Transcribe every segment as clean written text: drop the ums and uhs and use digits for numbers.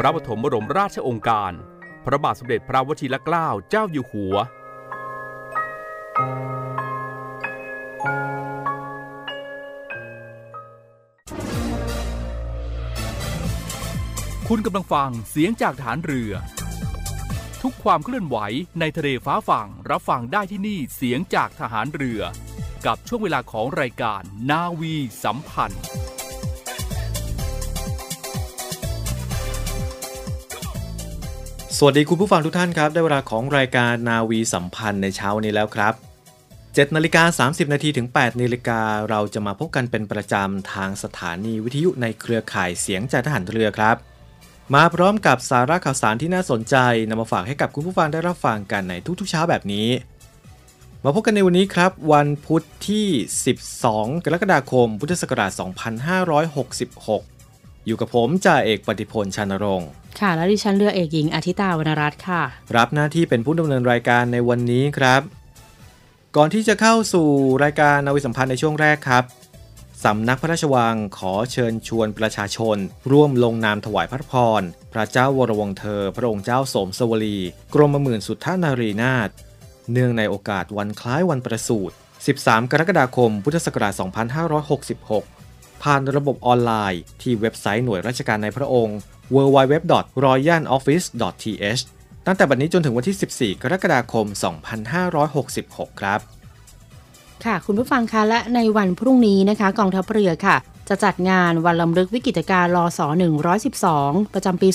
พระปฐมบรมราชโองการพระบาทสมเด็จพระวชิรเกล้าเจ้าอยู่หัวคุณกำลังฟังเสียงจากฐานเรือทุกความเคลื่อนไหวในทะเลฟ้าฝั่งรับฟังได้ที่นี่เสียงจากทหารเรือกับช่วงเวลาของรายการนาวีสัมพันธ์สวัสดีคุณผู้ฟังทุกท่านครับได้เวลาของรายการนาวีสัมพันธ์ในเช้านี้แล้วครับ 7:30 น.ถึง 8:00 น.เราจะมาพบกันเป็นประจำทางสถานีวิทยุในเครือข่ายเสียงจากทหารเรือครับมาพร้อมกับสาระข่าวสารที่น่าสนใจนำมาฝากให้กับคุณผู้ฟังได้รับฟังกันในทุกๆเช้าแบบนี้มาพบกันในวันนี้ครับวันพุธที่12กรกฎาคมพุทธศักราช2566อยู่กับผมจ่าเอกปฏิพลชานรงค์ค่ะและดิฉันเรือเอกหญิงอาทิตาวรรณรัตน์ค่ะรับหน้าที่เป็นผู้ดำเนินรายการในวันนี้ครับก่อนที่จะเข้าสู่รายการนาวีสัมพันธ์ในช่วงแรกครับสำนักพระราชวังขอเชิญชวนประชาชนร่วมลงนามถวายพระพรพระเจ้าวรวงศ์เธอพระองค์เจ้าสมสวลีกรมหมื่นสุทธนารีนาถเนื่องในโอกาสวันคล้ายวันประสูติ13กรกฎาคมพุทธศักราช2566ผ่านระบบออนไลน์ที่เว็บไซต์หน่วยราชการในพระองค์ www.royaloffice.th ตั้งแต่บัดนี้จนถึงวันที่14กรกฎาคม2566ครับค่ะคุณผู้ฟังคะและในวันพรุ่งนี้นะคะกองทัพเรือค่ะจะจัดงานวันรำลึกวิกฤตการณ์ลศ.112ประจำปี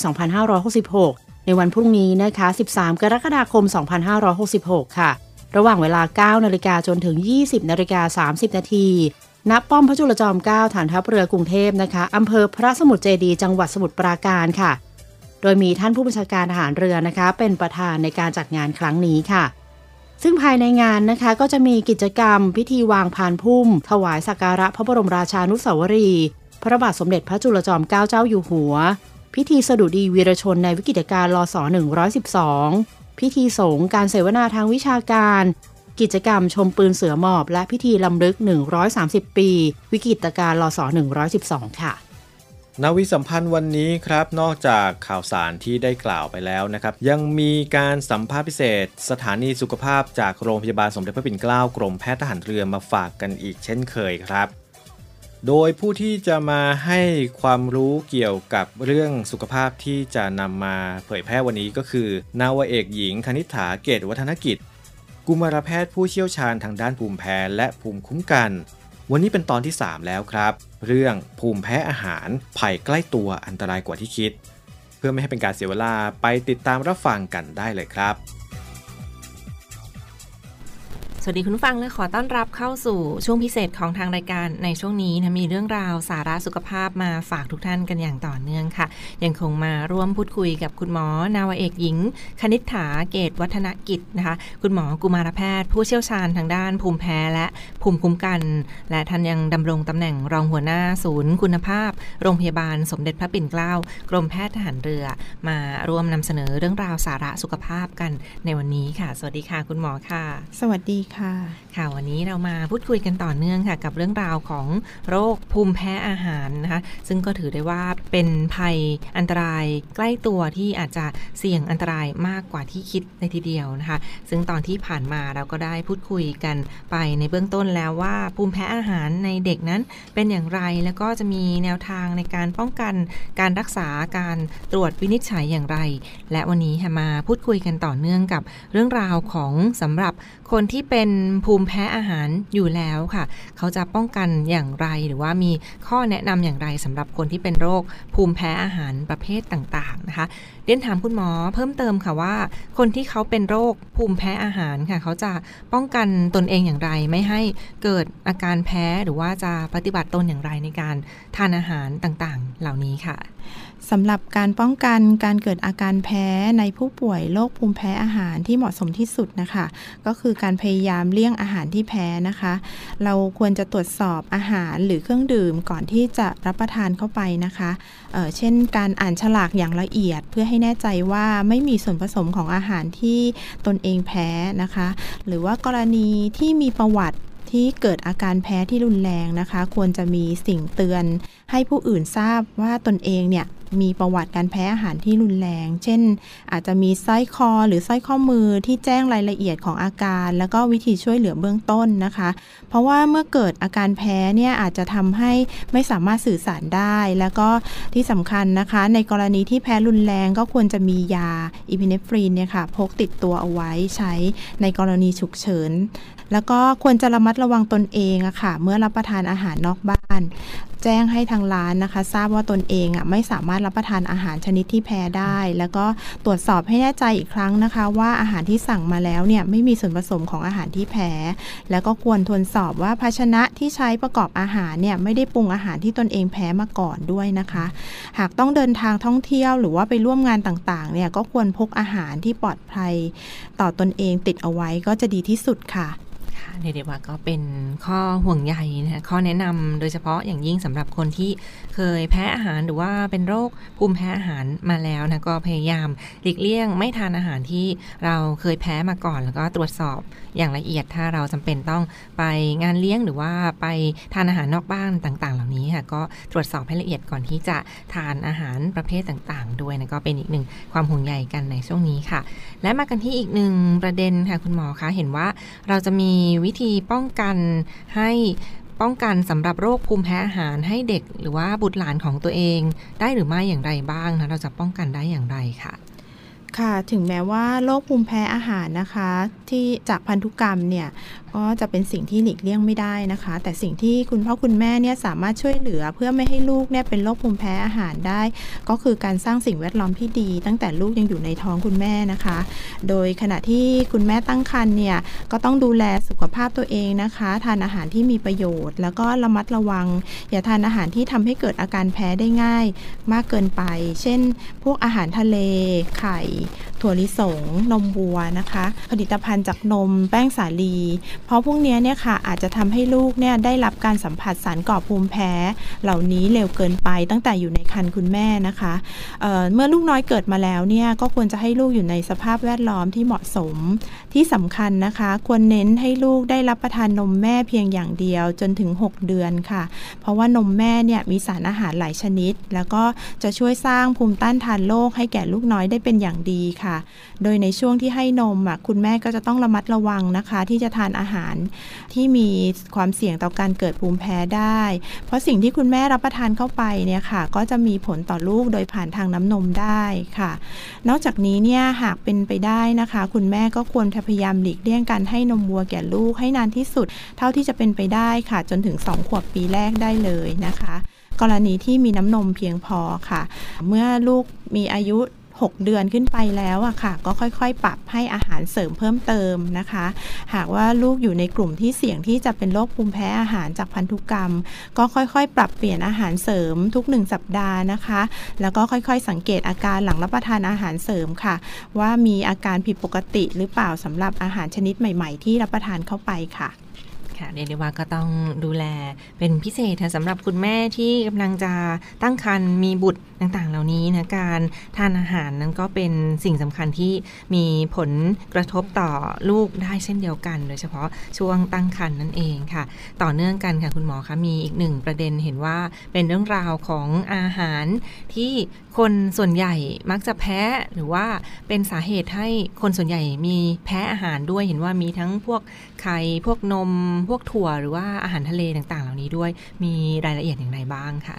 2566ในวันพรุ่งนี้นะคะ13กรกฎาคม2566ค่ะระหว่างเวลา 9:00 น.จนถึง 20:30 น.ณ ป้อมพระจุลจอมเกล้าฐานทัพเรือกรุงเทพนะคะอำเภอพระสมุทรเจดีย์จังหวัดสมุทรปราการค่ะโดยมีท่านผู้บัญชาการทหารเรือนะคะเป็นประธานในการจัดงานครั้งนี้ค่ะซึ่งภายในงานนะคะก็จะมีกิจกรรมพิธีวางพานพุ่มถวายสักการะพระบรมราชานุสาวรีย์พระบาทสมเด็จพระจุลจอมเกล้าเจ้าอยู่หัวพิธีสดุดีวีรชนในวิกฤตการณ์ลศ.112พิธีสงฆ์การเสวนาทางวิชาการกิจกรรมชมปืนเสือหมอบและพิธีรำลึก130ปีวิกฤตการณ์ลศ.112ค่ะนาวีสัมพันธ์วันนี้ครับนอกจากข่าวสารที่ได้กล่าวไปแล้วนะครับยังมีการสัมภาษณ์พิเศษสถานีสุขภาพจากโรงพยาบาลสมเด็จพระปิ่นเกล้ากรมแพทย์ทหารเรือมาฝากกันอีกเช่นเคยครับโดยผู้ที่จะมาให้ความรู้เกี่ยวกับเรื่องสุขภาพที่จะนำมาเผยแพร่วันนี้ก็คือนาวาเอกหญิงคณิษฐาเกตวัฒนกิจกุมารแพทย์ผู้เชี่ยวชาญทางด้านภูมิแพ้และภูมิคุ้มกันวันนี้เป็นตอนที่3แล้วครับเรื่องภูมิแพ้อาหารภัยใกล้ตัวอันตรายกว่าที่คิดเพื่อไม่ให้เป็นการเสียเวลาไปติดตามรับฟังกันได้เลยครับสวัสดีคุณผู้ฟังและขอต้อนรับเข้าสู่ช่วงพิเศษของทางรายการในช่วงนี้นะมีเรื่องราวสาระสุขภาพมาฝากทุกท่านกันอย่างต่อเนื่องค่ะยังคงมาร่วมพูดคุยกับคุณหมอนาวาเอกหญิงคณิษฐาเกตวัฒนกิจนะคะคุณหมอกุมารแพทย์ผู้เชี่ยวชาญทางด้านภูมิแพ้และภูมิคุ้มกันและท่านยังดำรงตำแหน่งรองหัวหน้าศูนย์คุณภาพโรงพยาบาลสมเด็จพระปิ่นเกล้ากรมแพทย์ทหารเรือมาร่วมนำเสนอเรื่องราวสาระสุขภาพกันในวันนี้ค่ะสวัสดีค่ะคุณหมอค่ะสวัสดีค่ะวันนี้เรามาพูดคุยกันต่อเนื่องค่ะกับเรื่องราวของโรคภูมิแพ้อาหารนะคะซึ่งก็ถือได้ว่าเป็นภัยอันตรายใกล้ตัวที่อาจจะเสี่ยงอันตรายมากกว่าที่คิดในทีเดียวนะคะซึ่งตอนที่ผ่านมาเราก็ได้พูดคุยกันไปในเบื้องต้นแล้วว่าภูมิแพ้อาหารในเด็กนั้นเป็นอย่างไรแล้วก็จะมีแนวทางในการป้องกันการรักษาการตรวจวินิจฉัยอย่างไรและวันนี้มาพูดคุยกันต่อเนื่องกับเรื่องราวของสำหรับคนที่เป็นภูมิแพ้อาหารอยู่แล้วค่ะเขาจะป้องกันอย่างไรหรือว่ามีข้อแนะนำอย่างไรสำหรับคนที่เป็นโรคภูมิแพ้อาหารประเภทต่างๆนะคะเรียนถามคุณหมอเพิ่มเติมค่ะว่าคนที่เขาเป็นโรคภูมิแพ้อาหารค่ะเขาจะป้องกันตนเองอย่างไรไม่ให้เกิดอาการแพ้หรือว่าจะปฏิบัติตนอย่างไรในการทานอาหารต่างๆเหล่านี้ค่ะ สำหรับการป้องกันการเกิดอาการแพ้ในผู้ป่วยโรคภูมิแพ้อาหารที่เหมาะสมที่สุดนะคะก็คือการพยายามเลี่ยงอาหารที่แพ้นะคะเราควรจะตรวจสอบอาหารหรือเครื่องดื่มก่อนที่จะรับประทานเข้าไปนะคะเช่นการอ่านฉลากอย่างละเอียดเพื่อให้แน่ใจว่าไม่มีส่วนผสมของอาหารที่ตนเองแพ้นะคะหรือว่ากรณีที่มีประวัติที่เกิดอาการแพ้ที่รุนแรงนะคะควรจะมีสิ่งเตือนให้ผู้อื่นทราบว่าตนเองเนี่ยมีประวัติการแพ้อาหารที่รุนแรงเช่นอาจจะมีสร้อยคอหรือสร้อยข้อมือที่แจ้งรายละเอียดของอาการแล้วก็วิธีช่วยเหลือเบื้องต้นนะคะเพราะว่าเมื่อเกิดอาการแพ้เนี่ยอาจจะทำให้ไม่สามารถสื่อสารได้แล้วก็ที่สำคัญนะคะในกรณีที่แพ้รุนแรงก็ควรจะมียาอีพิเนฟรีนเนี่ยค่ะพกติดตัวเอาไว้ใช้ในกรณีฉุกเฉินแล้วก็ควรจะระมัดระวังตนเองอะค่ะเมื่อรับประทานอาหารนอกบ้านแจ้งให้ทางร้านนะคะทราบว่าตนเองอ่ะไม่สามารถรับประทานอาหารชนิดที่แพ้ได้แล้วก็ตรวจสอบให้แน่ใจอีกครั้งนะคะว่าอาหารที่สั่งมาแล้วเนี่ยไม่มีส่วนผสมของอาหารที่แพ้แล้วก็ควรทวนสอบว่าภาชนะที่ใช้ประกอบอาหารเนี่ยไม่ได้ปรุงอาหารที่ตนเองแพ้มาก่อนด้วยนะคะหากต้องเดินทางท่องเที่ยวหรือว่าไปร่วมงานต่างๆเนี่ยก็ควรพกอาหารที่ปลอดภัยต่อตนเองติดเอาไว้ก็จะดีที่สุดค่ะเรียกว่าก็เป็นข้อห่วงใยนะข้อแนะนำโดยเฉพาะอย่างยิ่งสำหรับคนที่เคยแพ้อาหารหรือว่าเป็นโรคภูมิแพ้อาหารมาแล้วนะก็พยายามหลีกเลี่ยงไม่ทานอาหารที่เราเคยแพ้มาก่อนแล้วก็ตรวจสอบอย่างละเอียดถ้าเราจำเป็นต้องไปงานเลี้ยงหรือว่าไปทานอาหารนอกบ้านต่างๆเหล่านี้ค่ะก็ตรวจสอบให้ละเอียดก่อนที่จะทานอาหารประเภทต่างๆด้วยนะก็เป็นอีกหนึ่งความห่วงใยกันในช่วงนี้ค่ะและมากันที่อีกหนึ่งประเด็นค่ะคุณหมอคะเห็นว่าเราจะมีวิธีป้องกันสำหรับโรคภูมิแพ้อาหารให้เด็กหรือว่าบุตรหลานของตัวเองได้หรือไม่อย่างไรบ้างนะเราจะป้องกันได้อย่างไรค่ะค่ะถึงแม้ว่าโรคภูมิแพ้อาหารนะคะที่จากพันธุกรรมเนี่ยก็จะเป็นสิ่งที่หลีกเลี่ยงไม่ได้นะคะแต่สิ่งที่คุณพ่อคุณแม่เนี่ยสามารถช่วยเหลือเพื่อไม่ให้ลูกเนี่ยเป็นโรคภูมิแพ้อาหารได้ก็คือการสร้างสิ่งแวดล้อมที่ดีตั้งแต่ลูกยังอยู่ในท้องคุณแม่นะคะโดยขณะที่คุณแม่ตั้งครรภ์เนี่ยก็ต้องดูแลสุขภาพตัวเองนะคะทานอาหารที่มีประโยชน์แล้วก็ระมัดระวังอย่าทานอาหารที่ทำให้เกิดอาการแพ้ได้ง่ายมากเกินไปเช่นพวกอาหารทะเลไข่ถั่วลิสงนมวัวนะคะผลิตภัณฑ์จากนมแป้งสาลีเพราะพวกนี้เนี่ยค่ะอาจจะทำให้ลูกเนี่ยได้รับการสัมผัสสารก่อภูมิแพ้เหล่านี้เร็วเกินไปตั้งแต่อยู่ในครรภ์คุณแม่นะคะเมื่อลูกน้อยเกิดมาแล้วเนี่ยก็ควรจะให้ลูกอยู่ในสภาพแวดล้อมที่เหมาะสมที่สำคัญนะคะควรเน้นให้ลูกได้รับประทานนมแม่เพียงอย่างเดียวจนถึง6เดือนค่ะเพราะว่านมแม่เนี่ยมีสารอาหารหลายชนิดแล้วก็จะช่วยสร้างภูมิต้านทานโรคให้แก่ลูกน้อยได้เป็นอย่างดีค่ะโดยในช่วงที่ให้นมคุณแม่ก็จะต้องระมัดระวังนะคะที่จะทานอาหารที่มีความเสี่ยงต่อการเกิดภูมิแพ้ได้เพราะสิ่งที่คุณแม่รับประทานเข้าไปเนี่ยค่ะก็จะมีผลต่อลูกโดยผ่านทางน้ำนมได้ค่ะนอกจากนี้เนี่ยหากเป็นไปได้นะคะคุณแม่ก็ควรพยายามหลีกเลี่ยงการให้นมวัวแก่ลูกให้นานที่สุดเท่าที่จะเป็นไปได้ค่ะจนถึง2ขวบปีแรกได้เลยนะคะกรณีที่มีน้ำนมเพียงพอค่ะเมื่อลูกมีอายุ6 เดือนขึ้นไปแล้วอะค่ะก็ค่อยๆปรับให้อาหารเสริมเพิ่มเติมนะคะหากว่าลูกอยู่ในกลุ่มที่เสี่ยงที่จะเป็นโรคภูมิแพ้อาหารจากพันธุกรรมก็ค่อยๆปรับเปลี่ยนอาหารเสริมทุก1สัปดาห์นะคะแล้วก็ค่อยๆสังเกตอาการหลังรับประทานอาหารเสริมค่ะว่ามีอาการผิดปกติหรือเปล่าสำหรับอาหารชนิดใหม่ๆที่รับประทานเข้าไปค่ะเรียกได้ว่าก็ต้องดูแลเป็นพิเศษสำหรับคุณแม่ที่กำลังจะตั้งครรภ์มีบุตรต่างๆเหล่านี้นะการทานอาหารนั้นก็เป็นสิ่งสำคัญที่มีผลกระทบต่อลูกได้เช่นเดียวกันโดยเฉพาะช่วงตั้งครรภ์นั่นเองค่ะต่อเนื่องกันค่ะคุณหมอคะมีอีกหนึ่งประเด็นเห็นว่าเป็นเรื่องราวของอาหารที่คนส่วนใหญ่มักจะแพ้หรือว่าเป็นสาเหตุให้คนส่วนใหญ่มีแพ้อาหารด้วยเห็นว่ามีทั้งพวกไข่พวกนมพวกถั่วหรือว่าอาหารทะเลต่างๆเหล่านี้ด้วยมีรายละเอียดอย่างไรบ้างค่ะ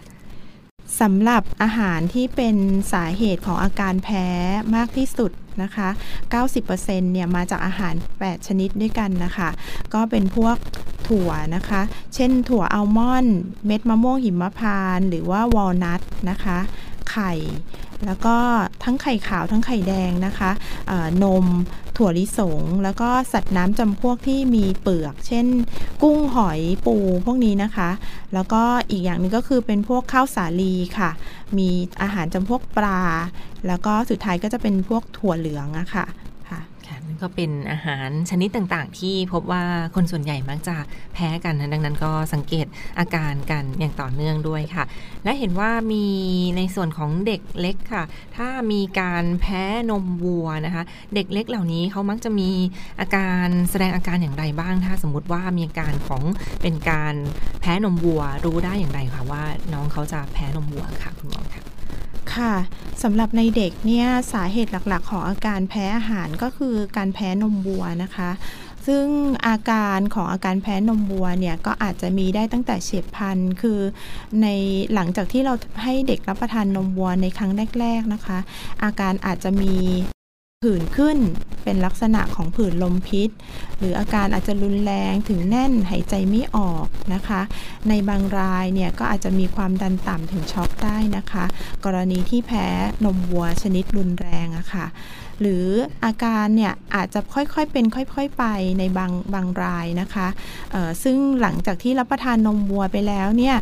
สำหรับอาหารที่เป็นสาเหตุของอาการแพ้มากที่สุดนะคะ 90% เนี่ยมาจากอาหาร8ชนิดด้วยกันนะคะก็เป็นพวกถั่วนะคะเช่นถั่วอัลมอนด์เม็ดมะม่วงหิมพานต์หรือว่าวอลนัทนะคะไข่ แล้วก็ทั้งไข่ขาวทั้งไข่แดงนะคะนมถั่วลิสงแล้วก็สัตว์น้ำจำพวกที่มีเปลือกเช่นกุ้งหอยปูพวกนี้นะคะแล้วก็อีกอย่างนึงก็คือเป็นพวกข้าวสาลีค่ะมีอาหารจำพวกปลาแล้วก็สุดท้ายก็จะเป็นพวกถั่วเหลืองอะค่ะก็เป็นอาหารชนิดต่างๆที่พบว่าคนส่วนใหญ่มักจะแพ้กันดังนั้นก็สังเกตอาการกันอย่างต่อเนื่องด้วยค่ะและเห็นว่ามีในส่วนของเด็กเล็กค่ะถ้ามีการแพ้นมวัวนะคะเด็กเล็กเหล่านี้เขามักจะมีอาการแสดงอาการอย่างไรบ้างถ้าสมมติว่ามีอาการของเป็นการแพ้นมวัวรู้ได้อย่างไรคะว่าน้องเขาจะแพ้นมวัวค่ะคุณหมอคะค่ะสำหรับในเด็กเนี่ยสาเหตุหลักๆของอาการแพ้อาหารก็คือการแพ้นมวัวนะคะซึ่งอาการของอาการแพ้นมวัวเนี่ยก็อาจจะมีได้ตั้งแต่เฉียบพลันคือในหลังจากที่เราให้เด็กรับประทานนมวัวในครั้งแรกๆนะคะอาการอาจจะมีผื่นขึ้นเป็นลักษณะของผื่นลมพิษหรืออาการอาจจะรุนแรงถึงแน่นหายใจไม่ออกนะคะในบางรายเนี่ยก็อาจจะมีความดันต่ำถึงช็อกได้นะคะกรณีที่แพ้นมวัวชนิดรุนแรงอะค่ะหรืออาการเนี่ยอาจจะค่อยๆเป็นค่อยๆไปในบางรายนะคะซึ่งหลังจากที่รับประทานนมวัวไปแล้วเนี่ย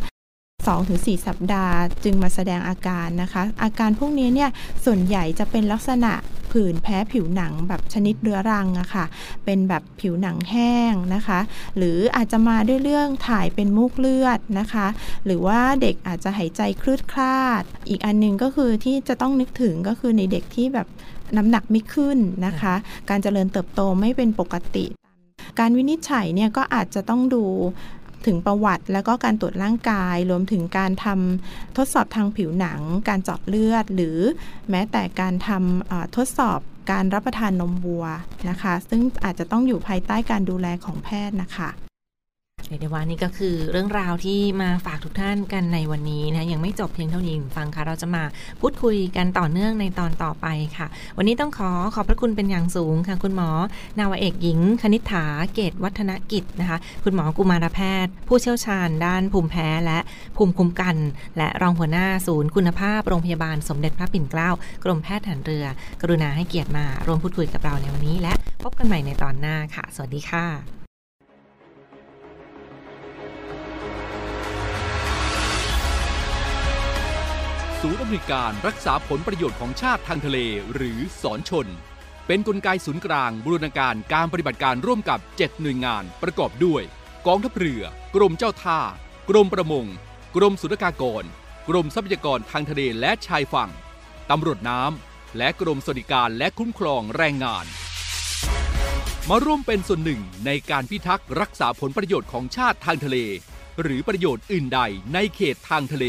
2-4 สัปดาห์จึงมาแสดงอาการนะคะอาการพวกนี้เนี่ยส่วนใหญ่จะเป็นลักษณะผื่นแพ้ผิวหนังแบบชนิดเรื้อรังอะค่ะเป็นแบบผิวหนังแห้งนะคะหรืออาจจะมาด้วยเรื่องถ่ายเป็นมูกเลือดนะคะหรือว่าเด็กอาจจะหายใจคลืดคลาดอีกอันนึงก็คือที่จะต้องนึกถึงก็คือในเด็กที่แบบน้ำหนักไม่ขึ้นนะคะการเจริญเติบโตไม่เป็นปกติการวินิจฉัยเนี่ยก็อาจจะต้องดูถึงประวัติแล้วก็การตรวจร่างกายรวมถึงการทำทดสอบทางผิวหนังการเจาะเลือดหรือแม้แต่การทำทดสอบการรับประทานนมวัวนะคะซึ่งอาจจะต้องอยู่ภายใต้การดูแลของแพทย์นะคะเดี๋ยววันนี้ก็คือเรื่องราวที่มาฝากทุกท่านกันในวันนี้นะยังไม่จบเพียงเท่านี้ฟังค่ะเราจะมาพูดคุยกันต่อเนื่องในตอนต่อไปค่ะวันนี้ต้องขอบพระคุณเป็นอย่างสูงค่ะคุณหมอนาวาเอกหญิงคณิษฐาเกตุวัฒนกิจนะคะคุณหมอกุมารแพทย์ผู้เชี่ยวชาญด้านภูมิแพ้และภูมิคุ้มกันและรองหัวหน้าศูนย์คุณภาพโรงพยาบาลสมเด็จพระปิ่นเกล้ากรมแพทย์ทหารเรือกรุณาให้เกียรติมาร่วมพูดคุยกับเราในวันนี้และพบกันใหม่ในตอนหน้าค่ะสวัสดีค่ะศูนย์อเมริการรักษาผลประโยชน์ของชาติทางทะเลหรือสอนชนเป็นกลไกศูนย์กลางบูรณาการการปฏิบัติการร่วมกับ7หน่วยงานประกอบด้วยกองทัพเรือกรมเจ้าท่ากรมประมงกรมศุลกากรกรมทรัพยากรทางทะเลและชายฝั่งตำรวจน้ำและกรมสวัสดิการและคุ้มครองแรงงานมาร่วมเป็นส่วนหนึ่งในการพิทักษ์รักษาผลประโยชน์ของชาติทางทะเลหรือประโยชน์อื่นใดในเขตทางทะเล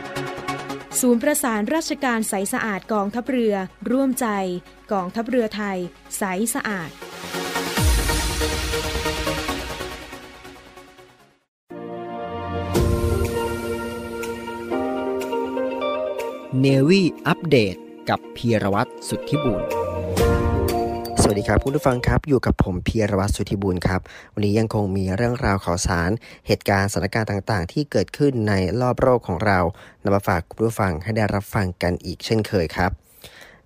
ศูนย์ประสานราชการใสสะอาดกองทัพเรือร่วมใจกองทัพเรือไทยใสสะอาดNavy Update กับพีรวัตรสุทธิบูรณ์สวัสดีครับผู้ฟังครับอยู่กับผมพีรวัตรสุทธิบูรณ์ครับวันนี้ยังคงมีเรื่องราวข่าวสารเหตุการณ์สถานการณ์ต่างๆที่เกิดขึ้นในรอบโลกของเรานำมาฝากคุณผู้ฟังให้ได้รับฟังกันอีกเช่นเคยครับ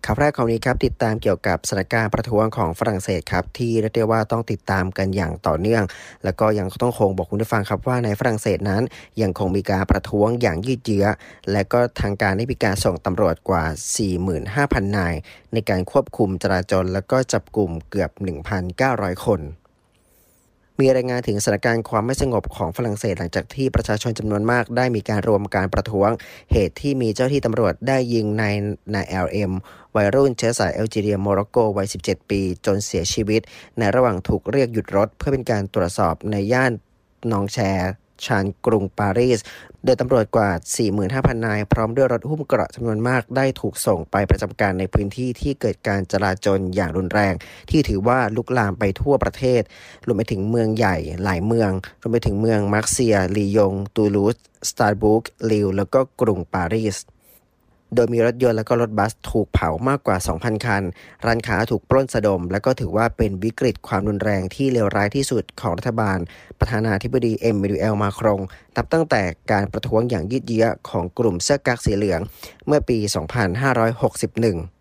ข่าวแรกของนี้ครับติดตามเกี่ยวกับสถานการณ์ประท้วงของฝรั่งเศสครับที่เรียกได้ว่าต้องติดตามกันอย่างต่อเนื่องแล้วก็ยังต้องคงบอกคุณผู้ฟังครับว่าในฝรั่งเศสนั้นยังคงมีการประท้วงอย่างยืดเยื้อและก็ทางการได้มีการส่งตำรวจกว่า 45,000 นายในการควบคุมจราจรและก็จับกลุ่มเกือบ 1,900 คนมีรายงานถึงสถานการณ์ความไม่สงบของฝรั่งเศสหลังจากที่ประชาชนจำนวนมากได้มีการรวมการประท้วงเหตุที่มีเจ้าที่ตำรวจได้ยิงนาย LM วัยรุ่นเชื้อสายแอลจีเรียโมร็อกโกวัย17 ปีจนเสียชีวิตในระหว่างถูกเรียกหยุดรถเพื่อเป็นการตรวจสอบในย่านนองแชร์ชานกรุงปารีสโดยตำรวจกว่า 45,000 นายพร้อมด้วยรถหุ้มเกราะจำนวนมากได้ถูกส่งไปประจำการในพื้นที่ที่เกิดการจลาจลอย่างรุนแรงที่ถือว่าลุกลามไปทั่วประเทศรวมไปถึงเมืองใหญ่หลายเมืองรวมไปถึงเมืองมาร์เซียลียงตูลูสสตาร์บุกลิลแล้วก็กรุงปารีสโดยมีรถยนต์และก็รถบัสถูกเผามากกว่า 2,000 คันร้านค้าถูกปล้นสะดมและก็ถือว่าเป็นวิกฤตความรุนแรงที่เลวร้ายที่สุดของรัฐบาลประธานาธิบดีเอ็มมานูเอลมาครงนับตั้งแต่การประท้วงอย่างยืดเยื้อของกลุ่มเสื้อกั๊กสีเหลืองเมื่อปี 2561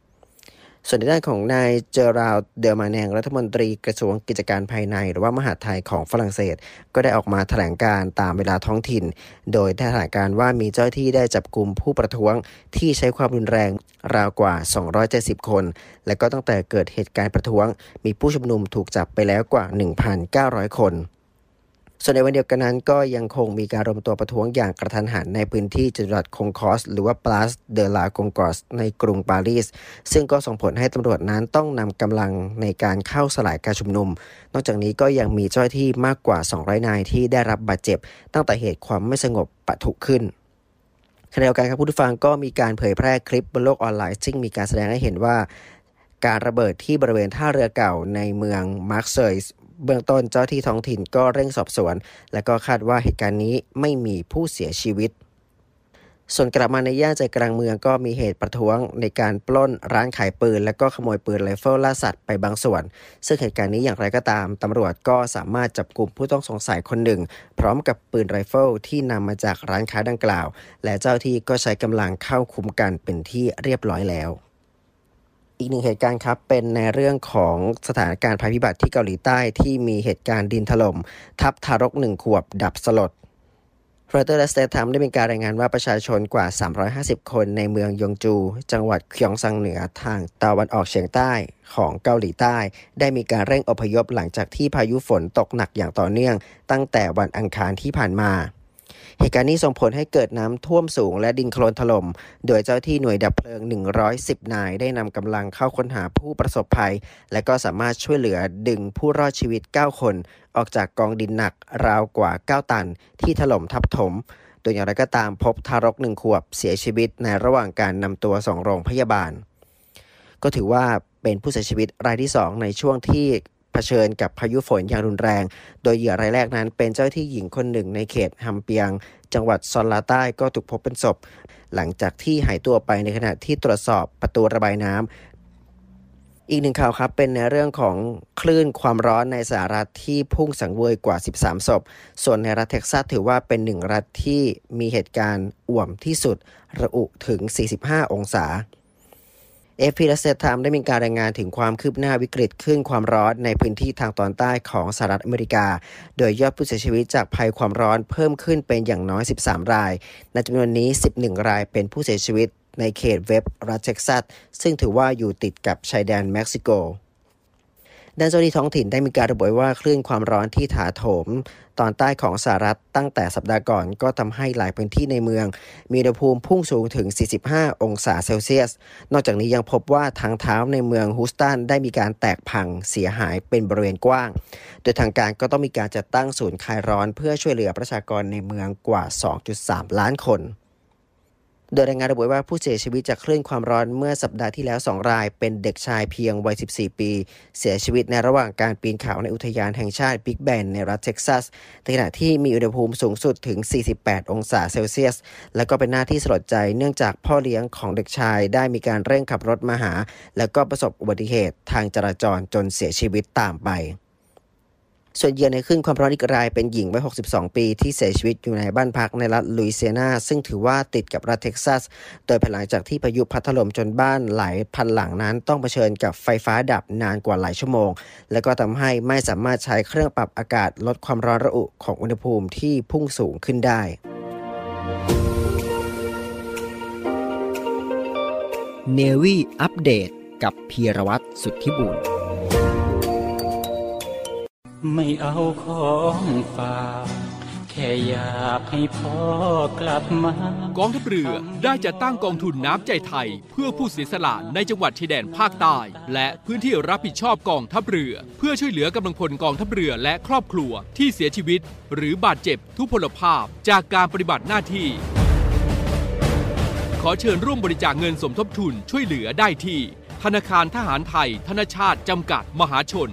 ส่วนในด้านของนายเจอราลด์เดอมาแนงรัฐมนตรีกระทรวงกิจการภายในหรือว่ามหาดไทยของฝรั่งเศสก็ได้ออกมาแถลงการตามเวลาท้องถิ่นโดยแถลงการว่ามีเจ้าที่ได้จับกุมผู้ประท้วงที่ใช้ความรุนแรงราวกว่า270คนและก็ตั้งแต่เกิดเหตุการณ์ประท้วงมีผู้ชุมนุมถูกจับไปแล้วกว่า 1,900 คนส่วนในวันเดียวกันนั้นก็ยังคงมีการรวมตัวประท้วงอย่างกระทันหันในพื้นที่จัตุรัสคงคอสหรือว่าพลาซเดลาคงคอสในกรุงปารีสซึ่งก็ส่งผลให้ตำรวจนั้นต้องนำกำลังในการเข้าสลายการชุมนุมนอกจากนี้ก็ยังมีเจ้าหน้าที่มากกว่า200นายที่ได้รับบาดเจ็บตั้งแต่เหตุความไม่สงบปะทุขึ้นขณะเดียวกันครับผู้ฟังก็มีการเผยแพร่คลิปบนโลกออนไลน์ซึ่งมีการแสดงให้เห็นว่าการระเบิดที่บริเวณท่าเรือเก่าในเมืองมาร์เซย์เบื้องต้นเจ้าที่ท้องถิ่นก็เร่งสอบสวนและก็คาดว่าเหตุการณ์นี้ไม่มีผู้เสียชีวิตส่วนกลับมาในย่านใจกลางเมืองก็มีเหตุประท้วงในการปล้นร้านขายปืนและก็ขโมยปืนไรเฟิลล่าสัตว์ไปบางส่วนซึ่งเหตุการณ์นี้อย่างไรก็ตามตำรวจก็สามารถจับกลุ่มผู้ต้องสงสัยคนหนึ่งพร้อมกับปืนไรเฟิลที่นำมาจากร้านค้าดังกล่าวและเจ้าที่ก็ใช้กำลังเข้าคุมกันเป็นที่เรียบร้อยแล้วอีกหนึ่งเหตุการณ์ครับเป็นในเรื่องของสถานการณ์ภัยพิบัติที่เกาหลีใต้ที่มีเหตุการณ์ดินถล่มทับทารก1ขวบดับสลดรอยเตอร์และสเตททัมได้มีการรายงานว่าประชาชนกว่า350คนในเมืองยองจูจังหวัดเคียงซังเหนือทางตะวันออกเฉียงใต้ของเกาหลีใต้ได้มีการเร่งอพยพหลังจากที่พายุฝนตกหนักอย่างต่อเนื่องตั้งแต่วันอังคารที่ผ่านมาเหตุการณ์นี้ส่งผลให้เกิดน้ำท่วมสูงและดินโคลนถล่มโดยเจ้าที่หน่วยดับเพลิง110นายได้นำกำลังเข้าค้นหาผู้ประสบภัยและก็สามารถช่วยเหลือดึงผู้รอดชีวิต9คนออกจากกองดินหนักราวกว่า9ตันที่ถล่มทับถมโดยอย่างไรก็ตามพบทารก1ขวบเสียชีวิตในระหว่างการนำตัวส่งโรงพยาบาลก็ถือว่าเป็นผู้เสียชีวิตรายที่2ในช่วงที่เผชิญกับพายุฝนอย่างรุนแรงโดยเหยื่อรายแรกนั้นเป็นเจ้าที่หญิงคนหนึ่งในเขตฮัมเปียงจังหวัดซอนลาใต้ก็ถูกพบเป็นศพหลังจากที่หายตัวไปในขณะที่ตรวจสอบประตูระบายน้ำอีกหนึ่งข่าวครับเป็นในเรื่องของคลื่นความร้อนในสหรัฐที่พุ่งสังเวยกว่า13ศพส่วนในรัฐเท็กซัสถือว่าเป็น1รัฐที่มีเหตุการณ์อ่วมที่สุดระอุถึง45องศาAP และ Straits Times ได้มีการรายงานถึงความคืบหน้าวิกฤตคลื่นความร้อนในพื้นที่ทางตอนใต้ของสหรัฐอเมริกาโดยยอดผู้เสียชีวิตจากภัยความร้อนเพิ่มขึ้นเป็นอย่างน้อย13รายในจำนวนนี้11รายเป็นผู้เสียชีวิตในเขตเวสต์รัฐเท็กซัสซึ่งถือว่าอยู่ติดกับชายแดนเม็กซิโกด้านเจ้าหน้าที่ท้องถิ่นได้มีการระบุว่าคลื่นความร้อนที่ถาโถมตอนใต้ของสหรัฐตั้งแต่สัปดาห์ก่อนก็ทำให้หลายพื้นที่ในเมืองมีอุณหภูมิพุ่งสูงถึง45องศาเซลเซียสนอกจากนี้ยังพบว่าทางเท้าในเมืองฮูสตันได้มีการแตกพังเสียหายเป็นบริเวณกว้างโดยทางการก็ต้องมีการจัดตั้งศูนย์คลายร้อนเพื่อช่วยเหลือประชากรในเมืองกว่า 2.3 ล้านคน โดยรายงานระบุว่าผู้เสียชีวิตจากคลื่นความร้อนเมื่อสัปดาห์ที่แล้ว2รายเป็นเด็กชายเพียงวัย14ปีเสียชีวิตในระหว่างการปีนเขาในอุทยานแห่งชาติบิ๊กแบนในรัฐเท็กซัสในขณะที่มีอุณหภูมิสูงสุดถึง48องศาเซลเซียสและก็เป็นหน้าที่สลดใจเนื่องจากพ่อเลี้ยงของเด็กชายได้มีการเร่งขับรถมาหาและก็ประสบอุบัติเหตุทางจราจรจนเสียชีวิตตามไปส่วนเหยื่อในคลื่นความร้อนอีกรายเป็นหญิงวัย62ปีที่เสียชีวิตอยู่ในบ้านพักในรัฐลุยเซียนาซึ่งถือว่าติดกับรัฐเท็กซัสโดยภายหลังจากที่พายุพัดถล่มจนบ้านหลายพันหลังนั้นต้องเผชิญกับไฟฟ้าดับนานกว่าหลายชั่วโมงและก็ทำให้ไม่สามารถใช้เครื่องปรับอากาศลดความร้อนระอุของอุณหภูมิที่พุ่งสูงขึ้นได้เนวี่อัปเดตกับพีรวัตรสุทธิบุญไม่เอาของฝากแค่อยากให้พ่อกลับมากองทัพเรือได้จัดตั้งกองทุนน้ำใจไทยเพื่อผู้เสียสละในจังหวัดชายแดนภาคใต้และพื้นที่รับผิดชอบกองทัพเรือเพื่อช่วยเหลือกำลังพลกองทัพเรือและครอบครัวที่เสียชีวิตหรือบาดเจ็บทุพพลภาพจากการปฏิบัติหน้าที่ขอเชิญร่วมบริจาคเงินสมทบทุนช่วยเหลือได้ที่ธนาคารทหารไทยธนชาติจำกัดมหาชน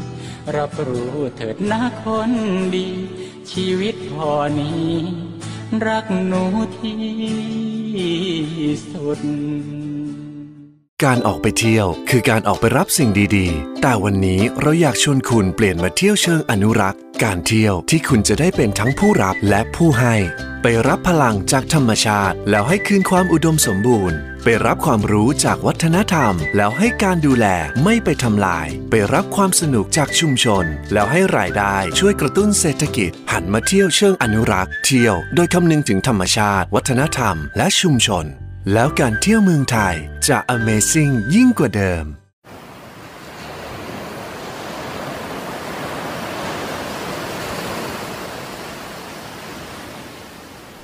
รับรู้เถิดนะคนดีชีวิตพอนี้รักหนูที่สุดการออกไปเที่ยวคือการออกไปรับสิ่งดีๆแต่วันนี้เราอยากชวนคุณเปลี่ยนมาเที่ยวเชิงอนุรักษ์การเที่ยวที่คุณจะได้เป็นทั้งผู้รับและผู้ให้ไปรับพลังจากธรรมชาติแล้วให้คืนความอุดมสมบูรณ์ไปรับความรู้จากวัฒนธรรมแล้วให้การดูแลไม่ไปทำลายไปรับความสนุกจากชุมชนแล้วให้รายได้ช่วยกระตุ้นเศรษฐกิจหันมาเที่ยวเชิงอนุรักษ์เที่ยวโดยคำนึงถึงธรรมชาติวัฒนธรรมและชุมชนแล้วการเที่ยวเมืองไทยจะ Amazing ยิ่งกว่าเดิม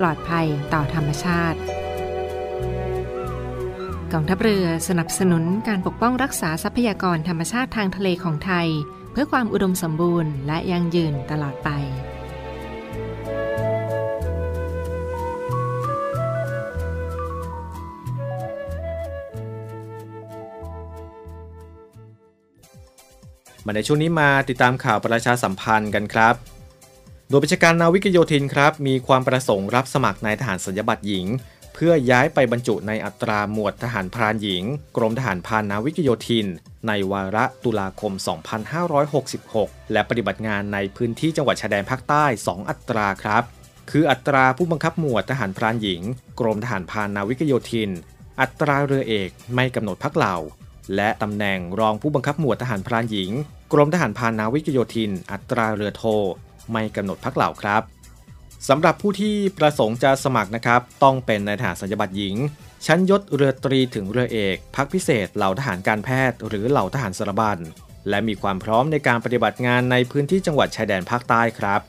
ปลอดภัยต่อธรรมชาติกองทัพเรือสนับสนุนการปกป้องรักษาทรัพยากรธรรมชาติทางทะเลของไทยเพื่อความอุดมสมบูรณ์และยั่งยืนตลอดไปมาในช่วงนี้มาติดตามข่าวประชาสัมพันธ์กันครับโดยประชาการนาวิกโยธินครับมีความประสงค์รับสมัครนายทหารสัญญาบัตรหญิงเพื่อย้ายไปบรรจุในอัตราหมวดทหารพรานหญิงกรมทหารพรานนาวิกโยธินในวาระตุลาคม2566และปฏิบัติงานในพื้นที่จังหวัดชายแดนภาคใต้2อัตราครับคืออัตราผู้บังคับหมวดทหารพรานหญิงกรมทหารพรานนาวิกโยธินอัตราเรือเอกไม่กำหนดพรรคเหล่าและตำแหน่งรองผู้บังคับหมวดทหารพรานหญิงกรมทหารพรานนาวิกโยธินอัตราเรือโทไม่กำหนดพรรคเหล่าครับสำหรับผู้ที่ประสงค์จะสมัครนะครับต้องเป็นนายทหารสัญญาบัตรหญิงชั้นยศเรือตรีถึงเรือเอกพรรคพิเศษเหล่าทหารการแพทย์หรือเหล่าทหารสารบัญและมีความพร้อมในการปฏิบัติงานในพื้นที่จังหวัดชายแดนภาคใต้ครับ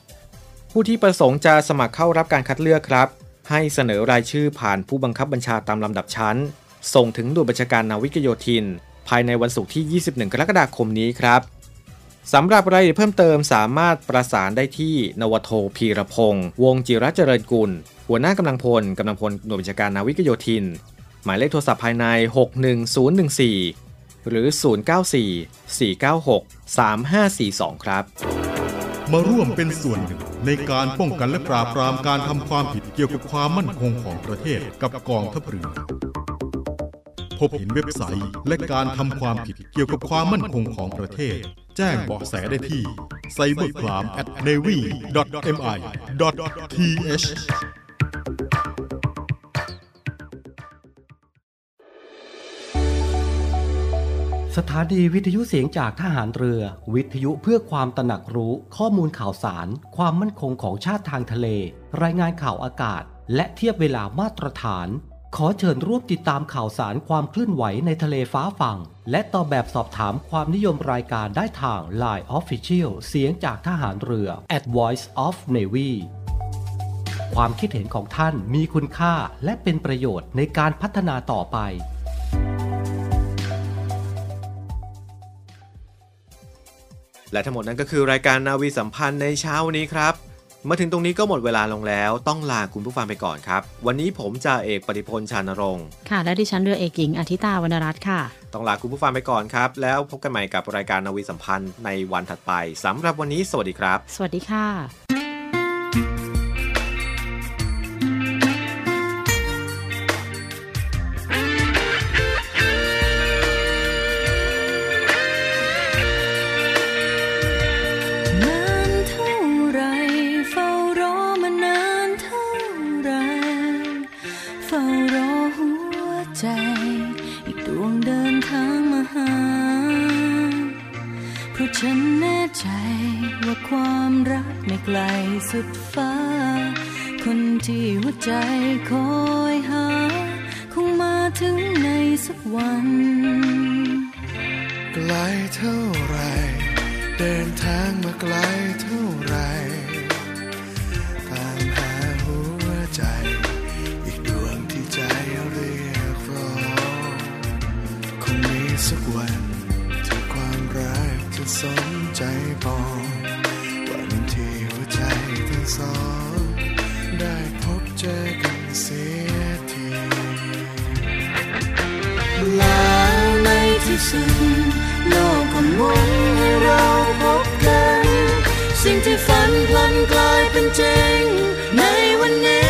ผู้ที่ประสงค์จะสมัครเข้ารับการคัดเลือกครับให้เสนอรายชื่อผ่านผู้บังคับบัญชาตามลำดับชั้นส่งถึงหน่วยบัญชาการนาวิกโยธินภายในวันศุกร์ที่21กรกฎาคมนี้ครับสำหรับรายละเอียดเพิ่มเติมสามารถประสานได้ที่นวโทพีรพงศ์วงศ์จิรเจริญกุลหัวหน้ากำลังพลหน่วยบัญชาการนาวิกโยธินหมายเลขโทรศัพท์ภายใน61014หรือ0944963542ครับมาร่วมเป็นส่วนหนึ่งในการป้องกันและปราบปรามการทำความผิดเกี่ยวกับความมั่นคงของประเทศกับกองทัพเรือ พบเห็นเว็บไซต์และการทำความผิดเกี่ยวกับความมั่นคงของประเทศแจ้งเบาะแสได้ที่ cybercrime@navy.mi.thสถานีวิทยุเสียงจากทหารเรือวิทยุเพื่อความตระหนักรู้ข้อมูลข่าวสารความมั่นคงของชาติทางทะเลรายงานข่าวอากาศและเทียบเวลามาตรฐานขอเชิญร่วมติดตามข่าวสารความเคลื่อนไหวในทะเลฟ้าฝั่งและตอบแบบสอบถามความนิยมรายการได้ทาง LINE Official เสียงจากทหารเรือ @voiceofnavy ความคิดเห็นของท่านมีคุณค่าและเป็นประโยชน์ในการพัฒนาต่อไปและทั้งหมดนั้นก็คือรายการนาวีสัมพันธ์ในเช้าวันนี้ครับมาถึงตรงนี้ก็หมดเวลาลงแล้วต้องลาคุณผู้ฟังไปก่อนครับวันนี้ผมจ่าเอกปฏิพล ชานรงค์ค่ะและดิฉันเรือเอกหญิงอธิตาวรรณรัตน์ค่ะต้องลาคุณผู้ฟังไปก่อนครับแล้วพบกันใหม่กับรายการนาวีสัมพันธ์ในวันถัดไปสำหรับวันนี้สวัสดีครับสวัสดีค่ะฉันแน่ใจว่าความรักไม่ไกลสุดฟ้าคนที่หัวใจคอยหาคงมาถึงในสักวันไกลเท่าไรเดินทางมาไกลเท่าไรตามหาหัวใจอีกดวงที่ใจเรียกร้องคงมีสักวันที่ความรักสนใจบอกวันที่หัวใจทั้งสองได้พบเจอกันเสียทีแล้วในที่สุดโลกก็หมุนให้เราพบกันสิ่งที่ฝันพลันกลายเป็นจริงในวันนี้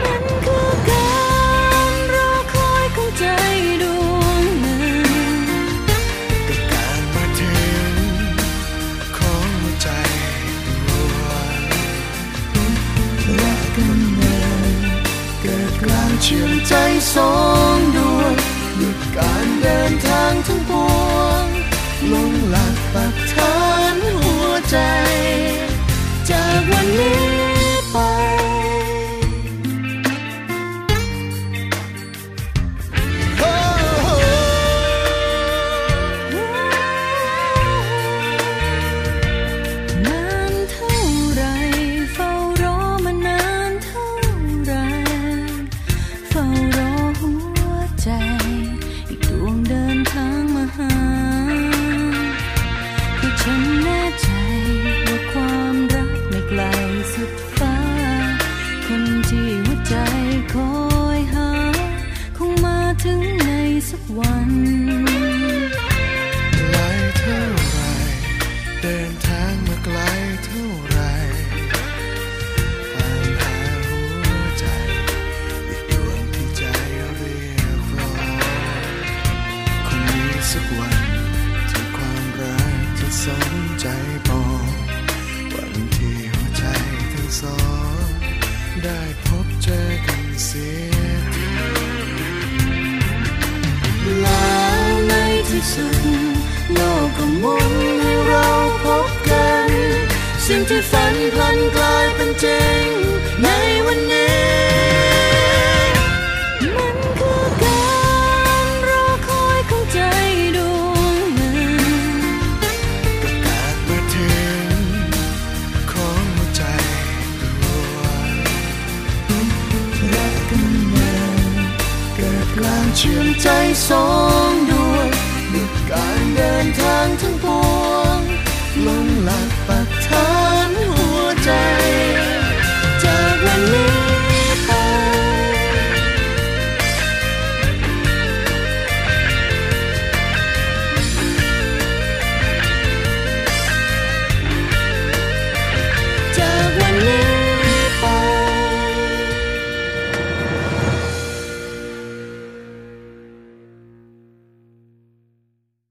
มันคือการรอคอยของใจดวงหนึ่งการเชื่อมใจสองดวงหยุดการเดินทางทั้งปวงลงหลักปักฐานหัวใจจากวันนี้ไปได้พบเจอกันเสียทีแล้วในที่สุดโลกก็หมุนให้เราพบกันสิ่งที่ฝันพลันกลายเป็นจริงในวันนี้มันคือการรอคอยของใจดวงหนึ่งกับการมาถึงของหัวใจรักกันมาเกิดกลางเชื่อมใจสอง